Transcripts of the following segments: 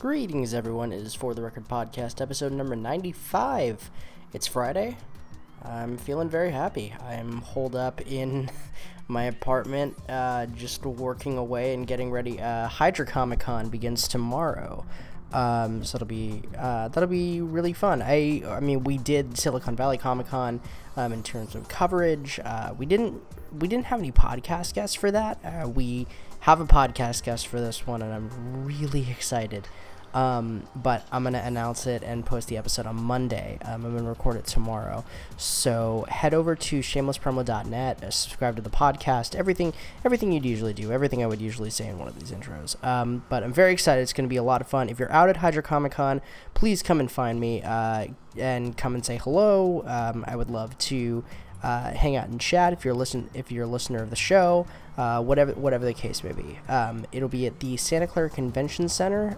Greetings, everyone. It is For the Record Podcast, episode number 95. It's Friday. I'm feeling very happy. I'm holed up in my apartment, just working away and getting ready. Hydra Comic Con begins tomorrow, so that'll be really fun. I mean, we did Silicon Valley Comic Con in terms of coverage. We didn't have any podcast guests for that. We have a podcast guest for this one, and I'm really excited. But I'm going to announce it and post the episode on Monday. I'm going to record it tomorrow. So head over to shamelesspromo.net, subscribe to the podcast, everything you'd usually do, everything I would usually say in one of these intros. But I'm very excited. It's going to be a lot of fun. If you're out at Hydra Comic Con, please come and find me, and come and say hello. I would love to, hang out and chat if you're a listener of the show, whatever the case may be. It'll be at the Santa Clara Convention Center.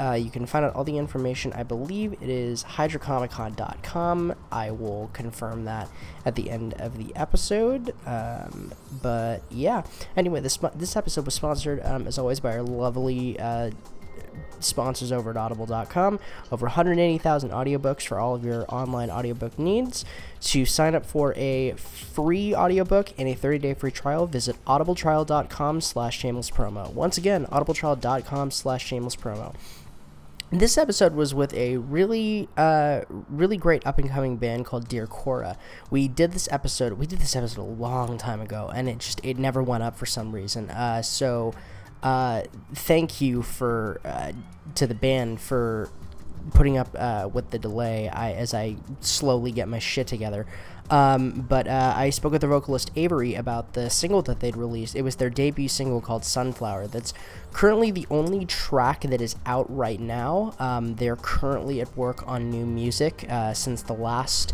You can find out all the information. I believe it is hydrocomiccon.com. I will confirm that at the end of the episode. But yeah, anyway, this episode was sponsored, as always, by our lovely sponsors over at audible.com. Over 180,000 audiobooks for all of your online audiobook needs. To sign up for a free audiobook and a 30-day free trial, visit audibletrial.com/shamelesspromo. Once again, audibletrial.com/shamelesspromo. This episode was with a really great up-and-coming band called Dear Cora. We did this episode a long time ago, and it never went up for some reason. Thank you to the band for putting up with the delay as I slowly get my shit together. But I spoke with the vocalist Avery about the single that they'd released. It was their debut single called Sunflower. That's currently the only track that is out right now. They're currently at work on new music since the last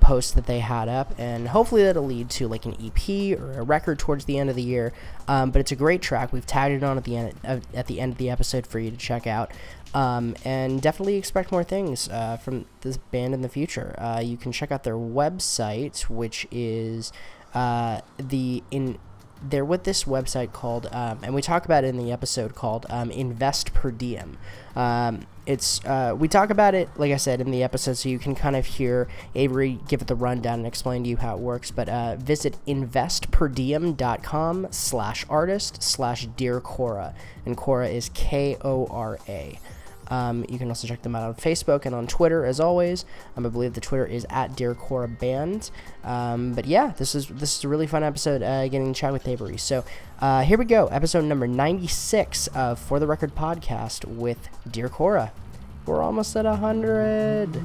post that they had up, and hopefully that'll lead to like an EP or a record towards the end of the year. But it's a great track. We've tagged it on at the end of the episode for you to check out. And definitely expect more things from this band in the future. You can check out their website, which is they're with this website called, and we talk about it in the episode called Invest Per Diem. We talk about it, like I said, in the episode, so you can kind of hear Avery give it the rundown and explain to you how it works. But visit investperdiem.com/artist/Dear Cora, and Cora is Kora. You can also check them out on Facebook and on Twitter, as always. I believe the Twitter is at Dear Cora Band. But yeah, this is a really fun episode, getting to chat with Avery. So here we go, episode number 96 of For the Record Podcast with Dear Cora. We're almost at 100.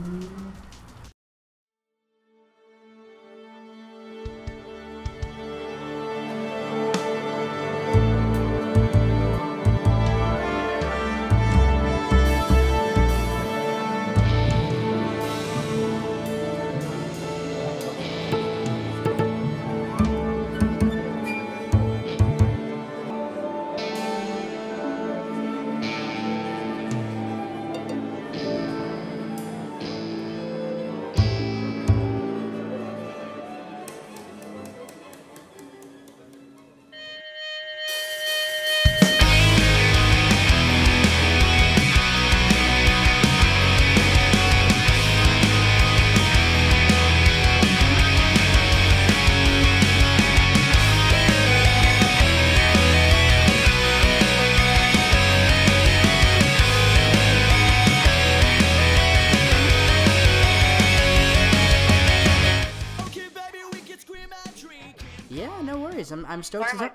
I'm stoked. Sorry,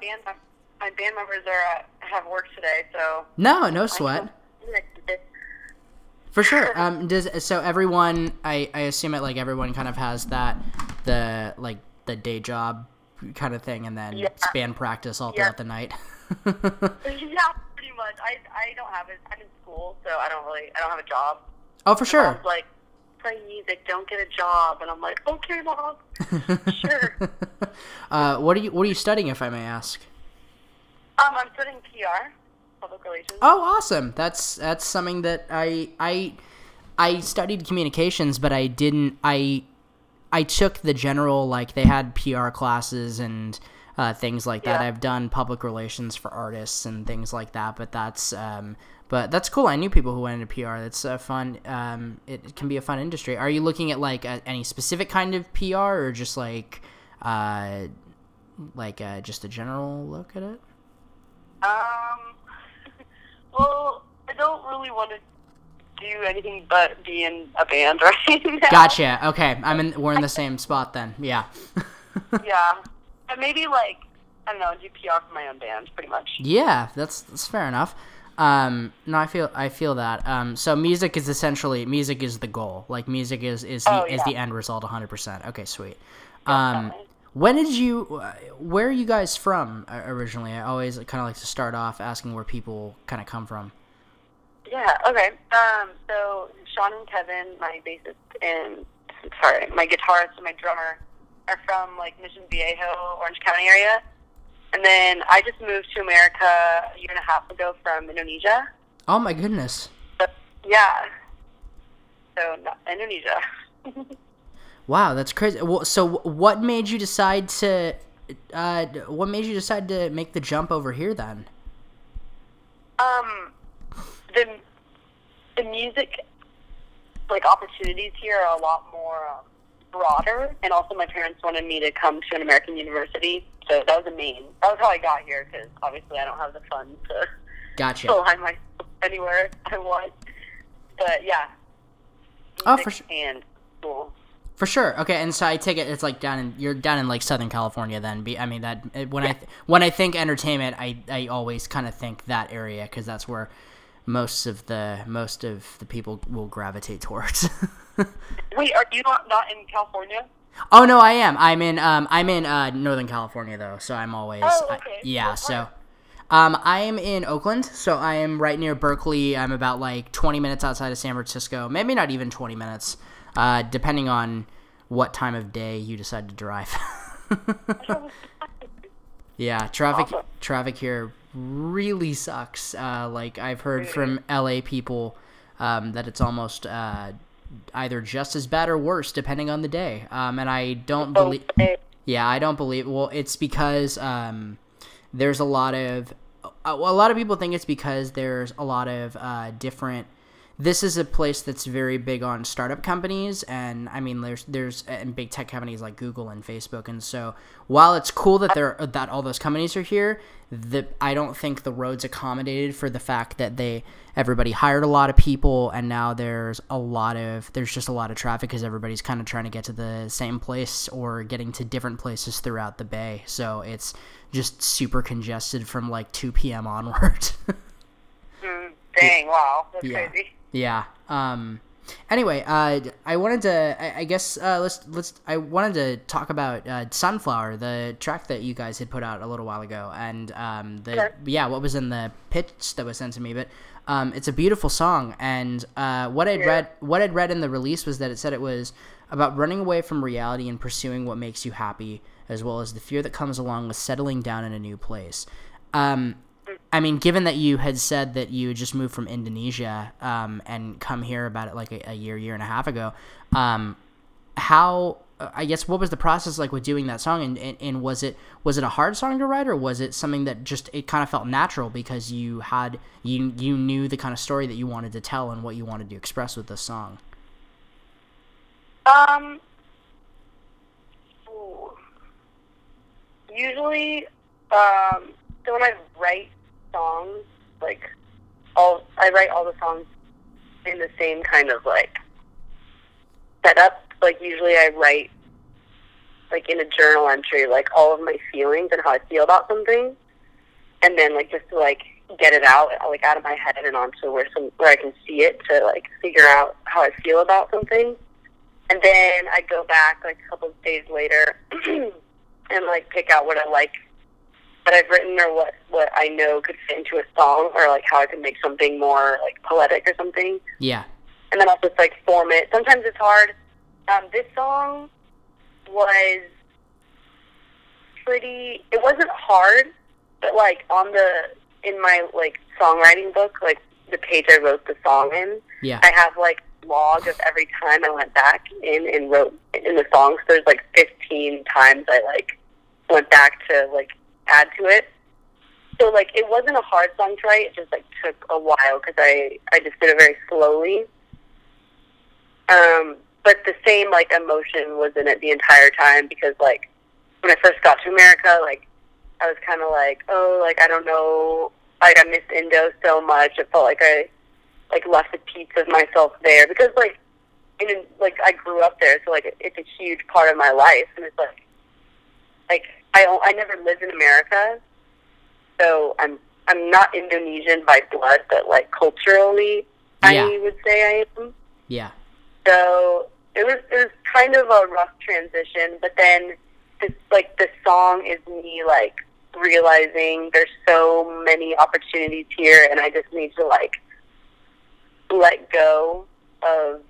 my band members have work today, so no sweat. For sure. So everyone, I assume it, like, everyone kind of has the day job kind of thing, and then it's band practice all throughout the night. Yeah, pretty much. I don't have it. I'm in school, so I don't have a job. Oh, for sure. Like, play music, don't get a job, and I'm like, okay, Mom, sure. What are you studying, if I may ask? I'm studying PR, public relations. Oh, awesome! That's something that I studied communications, but I didn't. I took the general, like, they had PR classes and things like that. I've done public relations for artists and things like that, but that's cool. I knew people who went into PR. That's fun. It can be a fun industry. Are you looking at like any specific kind of PR, or just like just a general look at it? Well, I don't really want to do anything but be in a band right now. Gotcha. Okay. We're in the same spot then. Yeah. Yeah. And maybe I don't know, do PR for my own band pretty much. Yeah, that's fair enough. No, I feel that. So music is the goal. Like music is the end result 100%. Okay, sweet. Definitely. Where are you guys from originally? I always kind of like to start off asking where people kind of come from. Yeah, okay. So Sean and Kevin, my guitarist and my drummer, are from Mission Viejo, Orange County area. And then I just moved to America a year and a half ago from Indonesia. Oh my goodness. So Indonesia. Wow, that's crazy. Well, so what made you decide to make the jump over here then? The music opportunities here are a lot more broader, and also my parents wanted me to come to an American university, so that was how I got here, because obviously I don't have the funds to fly myself anywhere I want. But yeah, music and school. For sure. Okay, and so I take it it's you're down in Southern California then. When I think entertainment, I always kind of think that area, because that's where most of the people will gravitate towards. Wait, are you not in California? Oh no, I am. I'm in Northern California though, so I'm always. Oh, okay. I am in Oakland, so I am right near Berkeley. I'm about 20 minutes outside of San Francisco. Maybe not even 20 minutes. Depending on what time of day you decide to drive. Yeah, traffic here really sucks. I've heard from LA people that it's almost either just as bad or worse depending on the day. And I don't believe. Yeah, I don't believe. Well, it's because there's a lot of people think it's because there's a lot of different. This is a place that's very big on startup companies, and there's big tech companies like Google and Facebook. And so while it's cool that that all those companies are here, I don't think the road's accommodated for the fact that everybody hired a lot of people, and now there's just a lot of traffic because everybody's kind of trying to get to the same place or getting to different places throughout the bay. So it's just super congested from 2 p.m. onward. Dang, wow, that's crazy. Yeah. Anyway, I wanted to talk about Sunflower, the track that you guys had put out a little while ago, and what was in the pitch that was sent to me. But it's a beautiful song, and what I'd read in the release was that it said it was about running away from reality and pursuing what makes you happy, as well as the fear that comes along with settling down in a new place. Given that you had said that you just moved from Indonesia and come here about it a year and a half ago, what was the process with doing that song? And was it a hard song to write, or was it something that just it kind of felt natural because you had you knew the kind of story that you wanted to tell and what you wanted to express with the song? Usually. So when I write songs, I write all the songs in the same kind of setup. Usually I write in a journal entry all of my feelings and how I feel about something, and then just to get it out out of my head and onto where I can see it to figure out how I feel about something, and then I go back a couple of days later and pick out what I like that I've written, or what I know could fit into a song, or how I can make something more poetic or something. Yeah. And then I'll just form it. Sometimes it's hard. This song was pretty. It wasn't hard, but in my songwriting book, the page I wrote the song in. Yeah. I have log of every time I went back in and wrote in the song. So there's 15 times I went back to, like, add to it. So, like, it wasn't a hard song to write. It just, like, took a while because I just did it very slowly. But the same, like, emotion was in it the entire time because, like, when I first got to America, like, I was kind of like, oh, like, I don't know. Like, I missed Indo so much. It felt like I, like, left a piece of myself there because, like, and, like, I grew up there, so, like, it's a huge part of my life, and it's, like, I never lived in America, so I'm not Indonesian by blood, but, like, culturally, yeah. I would say I am. Yeah. So, it was kind of a rough transition, but then, like, the song is me, like, realizing there's so many opportunities here, and I just need to, like, let go of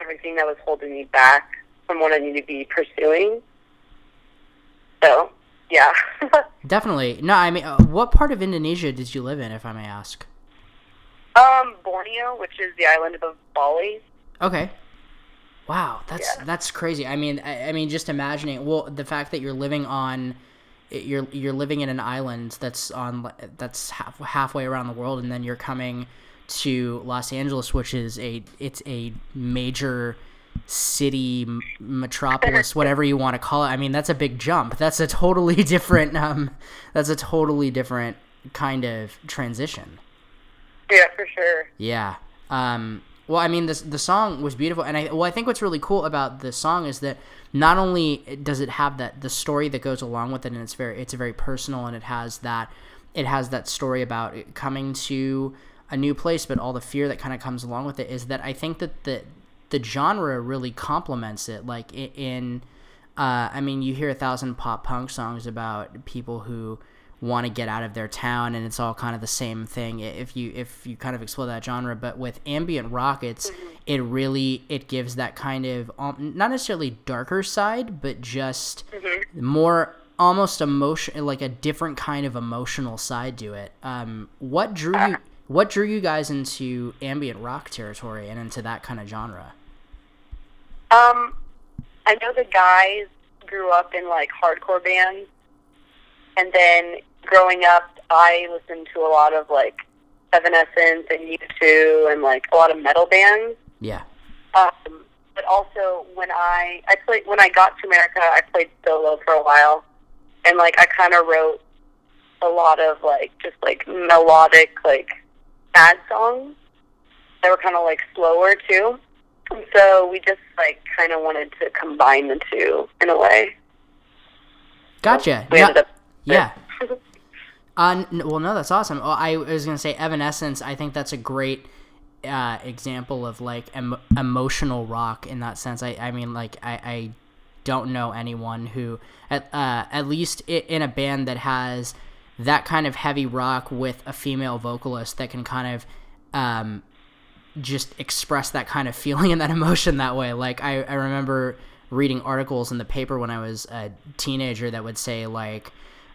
everything that was holding me back from what I need to be pursuing. So, yeah. Definitely. No, I mean, what part of Indonesia did you live in, if I may ask? Borneo, which is the island above Bali. Okay. Wow, that's crazy. I mean, I mean, just imagining. Well, the fact that you're living on, you're living in an island that's halfway around the world, and then you're coming to Los Angeles, which is a major city, metropolis, whatever you want to call it. I mean, that's a big jump. That's a totally different kind of transition. Yeah, for sure. Yeah. Well, I mean, the song was beautiful, and I think what's really cool about the song is that not only does it have the story that goes along with it, and it's very personal, and it has that story about it coming to a new place, but all the fear that kind of comes along with it, is that I think that the genre really complements it. Like, I mean, you hear 1,000 pop punk songs about people who want to get out of their town, and it's all kind of the same thing if you kind of explore that genre. But with ambient rock, it gives that kind of not necessarily darker side, but just more almost emotion, like a different kind of emotional side to it. What drew you guys into ambient rock territory and into that kind of genre? I know the guys grew up in, like, hardcore bands, and then growing up, I listened to a lot of, like, Evanescence and U2 and, like, a lot of metal bands. Yeah. But also when I got to America, I played solo for a while, and, like, I kind of wrote a lot of, like, just, like, melodic, like, sad songs that were kind of, like, slower too, and so we just, like, kind of wanted to combine the two in a way. Gotcha. So yeah. Well, no, that's awesome. Oh, I was gonna say Evanescence. I think that's a great example of, like, emotional rock in that sense. I mean, like, I don't know anyone who at least in a band that has that kind of heavy rock with a female vocalist that can kind of just express that kind of feeling and that emotion that way. Like, I remember reading articles in the paper when I was a teenager that would say, like,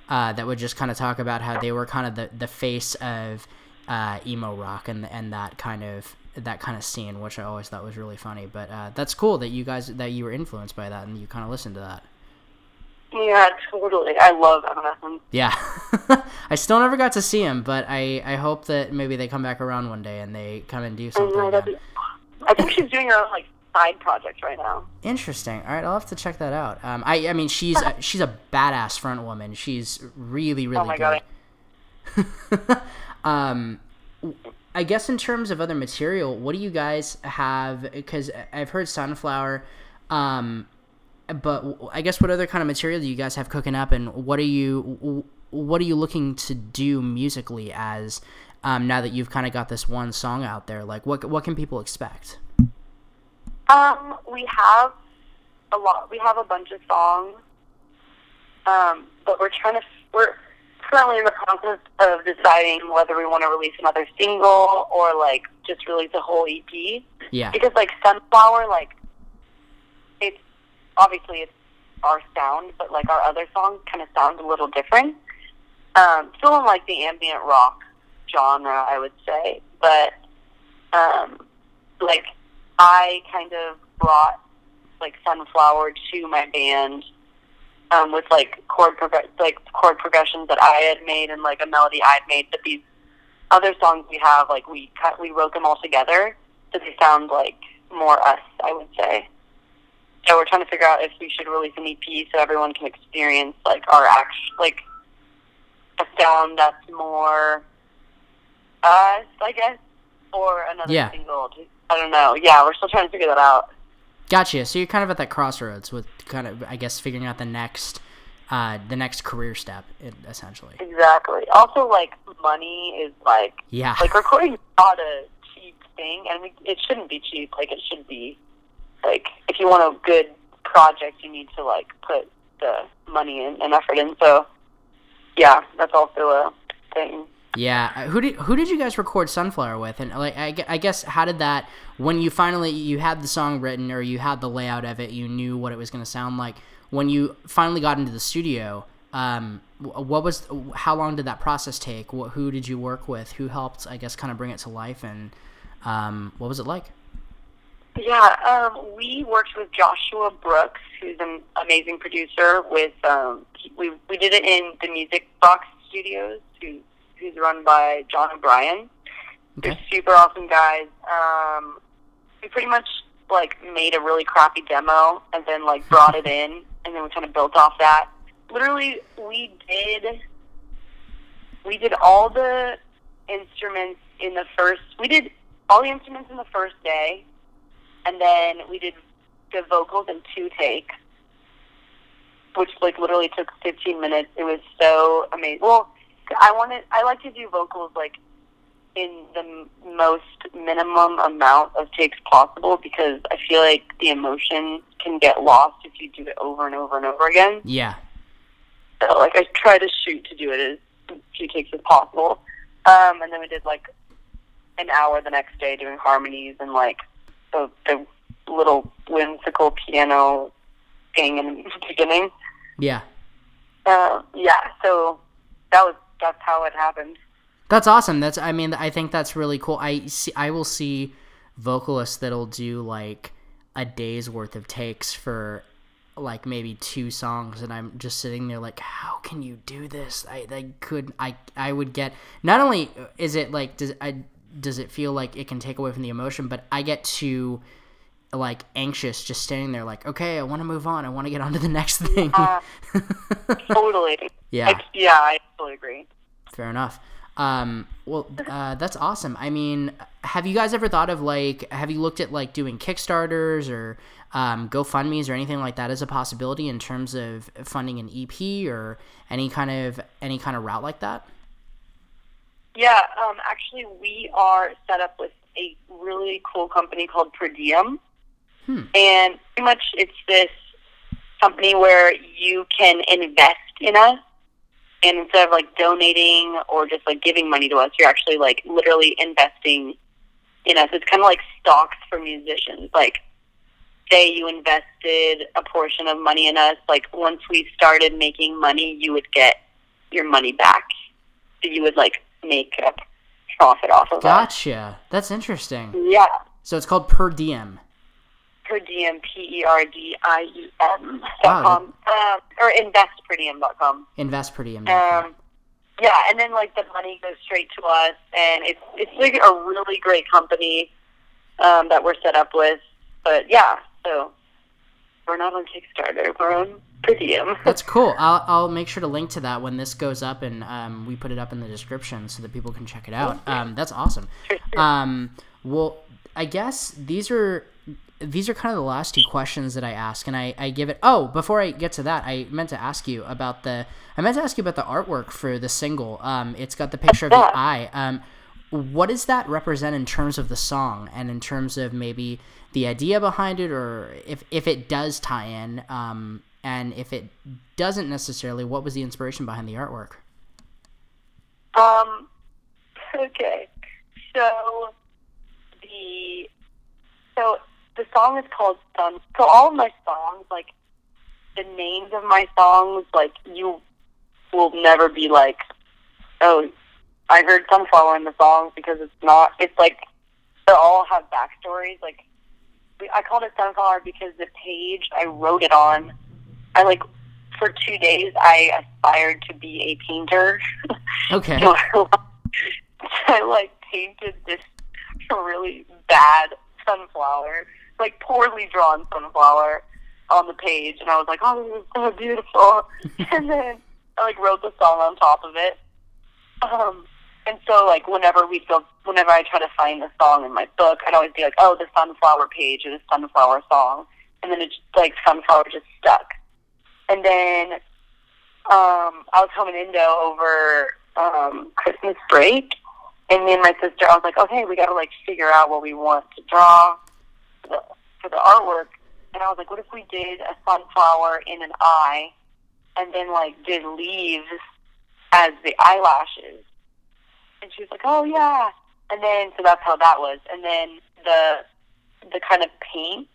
that would just kind of talk about how they were kind of the face of emo rock and that kind of scene, which I always thought was really funny. But that's cool that you were influenced by that and you kind of listened to that. Yeah, totally. I love Evanescence. Yeah. I still never got to see him, but I hope that maybe they come back around one day and they come and do something. I think she's doing her own, like, side project right now. Interesting. All right, I'll have to check that out. I mean, she's a badass front woman. She's really, really good. Oh, my God. I guess in terms of other material, what do you guys have? Because I've heard Sunflower, but I guess what other kind of material do you guys have cooking up, and what are you looking to do musically as now that you've kind of got this one song out there? Like, what can people expect? We have a bunch of songs, but we're currently in the process of deciding whether we want to release another single or, like, just release a whole EP. Yeah. Because, like, Sunflower, like, obviously, it's our sound, but, like, our other songs kind of sound a little different. Still in, like, the ambient rock genre, I would say. But, like, I kind of brought, like, Sunflower to my band with chord progressions that I had made and like a melody I had made. But these other songs we have, like we wrote them all together, so they sound like more us, I would say. So we're trying to figure out if we should release an EP so everyone can experience like our a sound that's more us, I guess, or another single. I don't know. Yeah, we're still trying to figure that out. Gotcha. So you're kind of at that crossroads with kind of, I guess, figuring out the next career step, essentially. Exactly. Also, like, money is like, yeah, like recording is not a cheap thing, and it shouldn't be cheap. Like, it should be like, if you want a good project, you need to like put the money in and effort in. So, yeah, that's also a thing. Yeah, who did you guys record Sunflower with? And like, I guess, how did that, when you finally, you had the song written or you had the layout of it, you knew what it was going to sound like, when you finally got into the studio, how long did that process take? Who did you work with? Who helped, I guess, kind of bring it to life? And what was it like? Yeah, we worked with Joshua Brooks, who's an amazing producer. With we did it in the Music Box Studios, who's run by John O'Brien. Okay. They're super awesome guys. We pretty much like made a really crappy demo and then like brought it in, and then we kind of built off that. Literally, we did all the instruments in the first. We did all the instruments in the first day, and then we did the vocals in 2 takes, which like literally took 15 minutes. It was so amazing. Well, I like to do vocals like in the most minimum amount of takes possible, because I feel like the emotion can get lost if you do it over and over and over again. Yeah. So like I try to shoot to do it as few takes as possible. And then we did like an hour the next day doing harmonies and like the little whimsical piano thing in the beginning. Yeah. So that's how it happened. That's awesome. I think that's really cool. I will see vocalists that'll do like a day's worth of takes for like maybe 2 songs, and I'm just sitting there like, how can you do this? I would get, not only is it like, does it feel like it can take away from the emotion, but I get too like anxious just standing there like, okay, I want to move on. I want to get on to the next thing. Totally. Yeah. I totally agree. Fair enough. That's awesome. I mean, have you guys ever thought of like, have you looked at like doing Kickstarters or GoFundMes or anything like that as a possibility in terms of funding an EP or any kind of route like that? Yeah, actually, we are set up with a really cool company called Per Diem, and pretty much it's this company where you can invest in us, and instead of like donating or just like giving money to us, you're actually like literally investing in us. It's kind of like stocks for musicians. Like, say you invested a portion of money in us, like once we started making money, you would get your money back. So you would like make a profit off of it. Gotcha. That's interesting. Yeah. So it's called Per Diem. Per Diem, PERDIEM. .com. Or investperdiem.com. Investperdiem.com. Yeah, and then like the money goes straight to us, and it's like a really great company that we're set up with. But yeah, so we're not on Kickstarter. We're on Per Diem. That's cool. I'll make sure to link to that when this goes up, and we put it up in the description so that people can check it out. That's awesome. Well, I guess these are kind of the last 2 questions that I ask, and I give it. Oh, before I get to that, I meant to ask you about the artwork for the single. It's got the picture of the eye. What does that represent in terms of the song and in terms of maybe the idea behind it, or if it does tie in, and if it doesn't necessarily, what was the inspiration behind the artwork? Okay. The song is called Sun. So all of my songs, like the names of my songs, like you will never be like, oh, I heard Sunflower in the song, because it's not. It's like they all have backstories. Like I called it Sunflower because the page I wrote it on, I like for 2 days, I aspired to be a painter. Okay. So I painted this really bad sunflower, poorly drawn sunflower on the page, and I was like, oh, this is so beautiful. And then I wrote the song on top of it. And so whenever I try to find the song in my book, I'd always be like, oh, the sunflower page or the sunflower song. And then it's sunflower just stuck. And then I was home in Indo over Christmas break, and me and my sister, I was like, okay, we got to figure out what we want to draw for the artwork. And I was like, what if we did a sunflower in an eye, and then did leaves as the eyelashes? And she was like, oh yeah. And then so that's how that was. And then the kind of paint,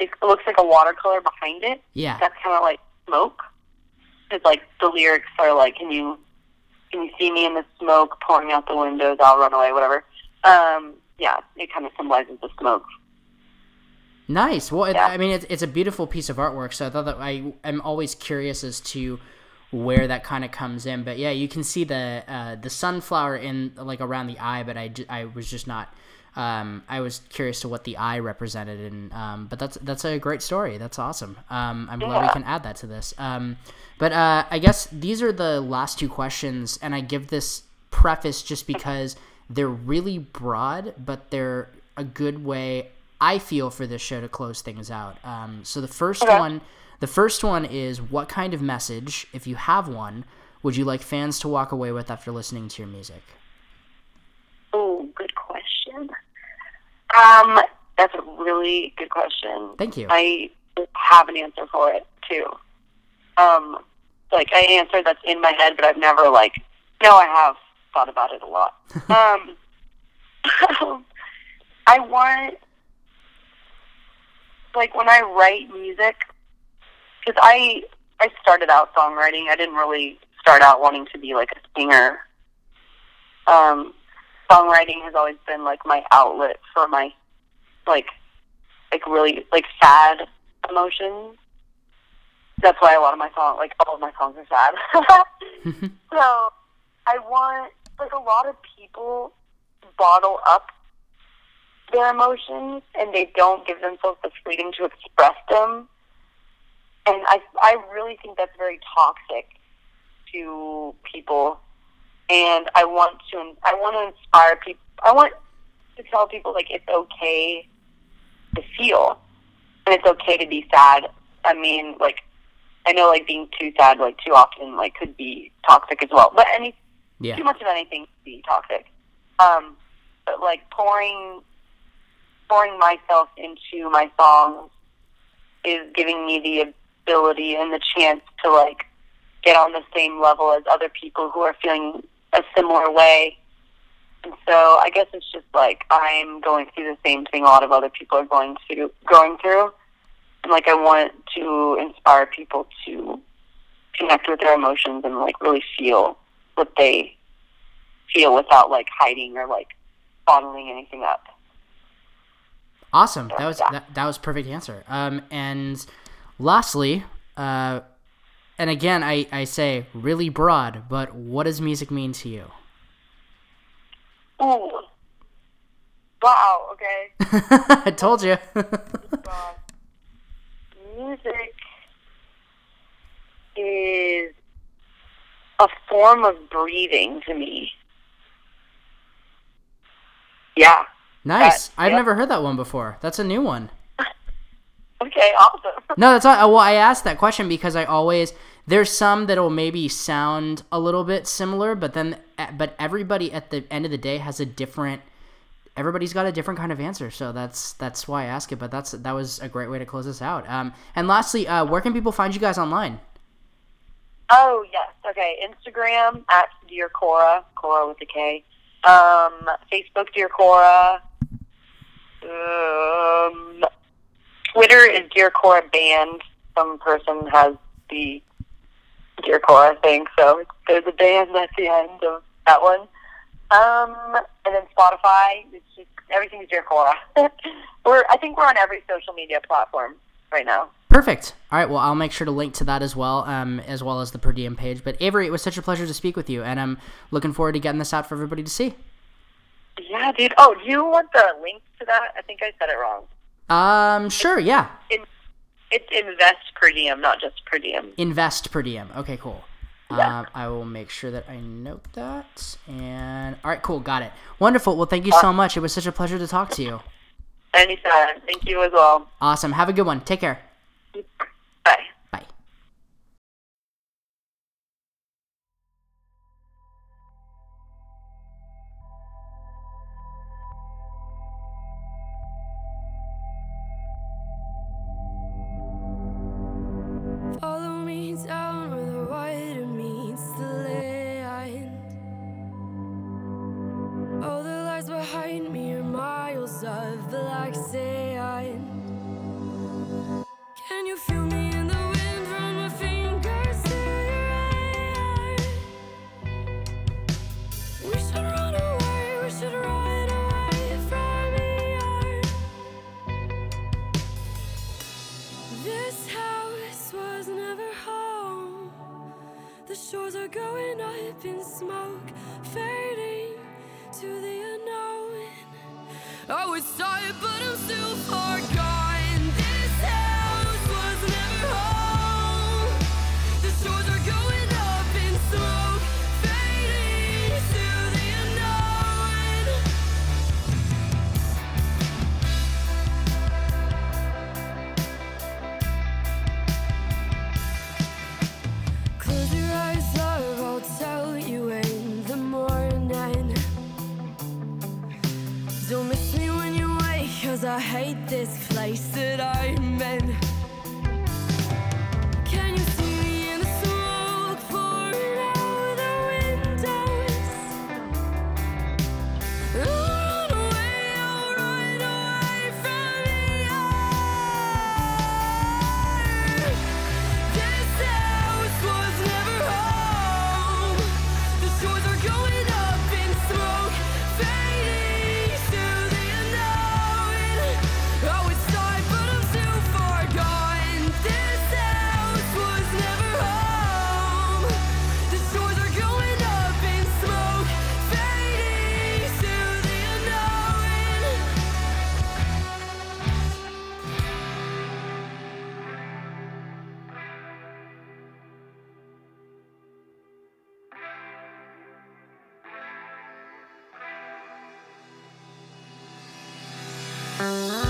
it looks like a watercolor behind it. Yeah. That's kind of smoke. It's the lyrics are can you see me in the smoke pouring out the windows? I'll run away, whatever. Yeah, it kind of symbolizes the smoke. Nice. Well, yeah. It's a beautiful piece of artwork. So I thought that I am always curious as to where that kind of comes in. But yeah, you can see the sunflower in around the eye. But I was just not. I was curious to what the eye represented, and but that's a great story. That's awesome. I'm glad we can add that to this. But I guess these are the last two questions, and I give this preface just because they're really broad, but they're a good way, I feel, for this show to close things out. So the first one is, what kind of message, if you have one, would you like fans to walk away with after listening to your music? Oh, good question. That's a really good question. Thank you. I have an answer for it too. I answer that's in my head, but I've never I have thought about it a lot. I want, when I write music, because I started out songwriting. I didn't really start out wanting to be a singer. Songwriting has always been my outlet for my really sad emotions. That's why a lot of my songs, all of my songs, are sad. So I want a lot of people bottle up their emotions and they don't give themselves the freedom to express them. And I really think that's very toxic to people. And I want to inspire people. I want to tell people it's okay to feel, and it's okay to be sad. I know being too sad too often could be toxic as well. But too much of anything could be toxic. But pouring myself into my songs is giving me the ability and the chance to get on the same level as other people who are feeling a similar way. And so I guess it's just I'm going through the same thing a lot of other people are going through. And I want to inspire people to connect with their emotions and really feel what they feel without hiding or bottling anything up. Awesome. So, that was a perfect answer. And lastly, and again, I say really broad, but what does music mean to you? Ooh. Wow, okay. I told you. Music is a form of breathing to me. Yeah. Nice. I've never heard that one before. That's a new one. Okay, awesome. No, that's all. Well, I asked that question because there's some that'll maybe sound a little bit similar, but everybody at the end of the day has everybody's got a different kind of answer. So that's why I ask it. But that was a great way to close this out. And lastly, where can people find you guys online? Oh yes, okay. Instagram at Dear Cora with a K. Facebook Dear Cora. Twitter is Dear Cora Band. Some person has the Dear Cora thing, so there's a band at the end of that one. And then Spotify, it's just everything's Dear Cora. I think we're on every social media platform. right now. Perfect. All right. Well, I'll make sure to link to that as well as the per diem page. But Avery, it was such a pleasure to speak with you, and I'm looking forward to getting this out for everybody to see. Yeah, dude. Oh, do you want the link to that? I think I said it wrong. Sure. Yeah. It's Invest Per Diem, not just per diem. Invest Per Diem. Okay, cool. Yeah. I will make sure that I note that. And all right, cool. Got it. Wonderful. Well, thank you so much. It was such a pleasure to talk to you. Anytime. Thank you as well. Awesome. Have a good one. Take care. Bye. Bye. Follow me down where the water meets the land. All the lies behind me are miles of black sand. Can you feel me? I hate this place that I'm in. Can you see me in the smoke pouring out the windows? I'll run away from here. This house was never home. The shores are going up in smoke, fading soon.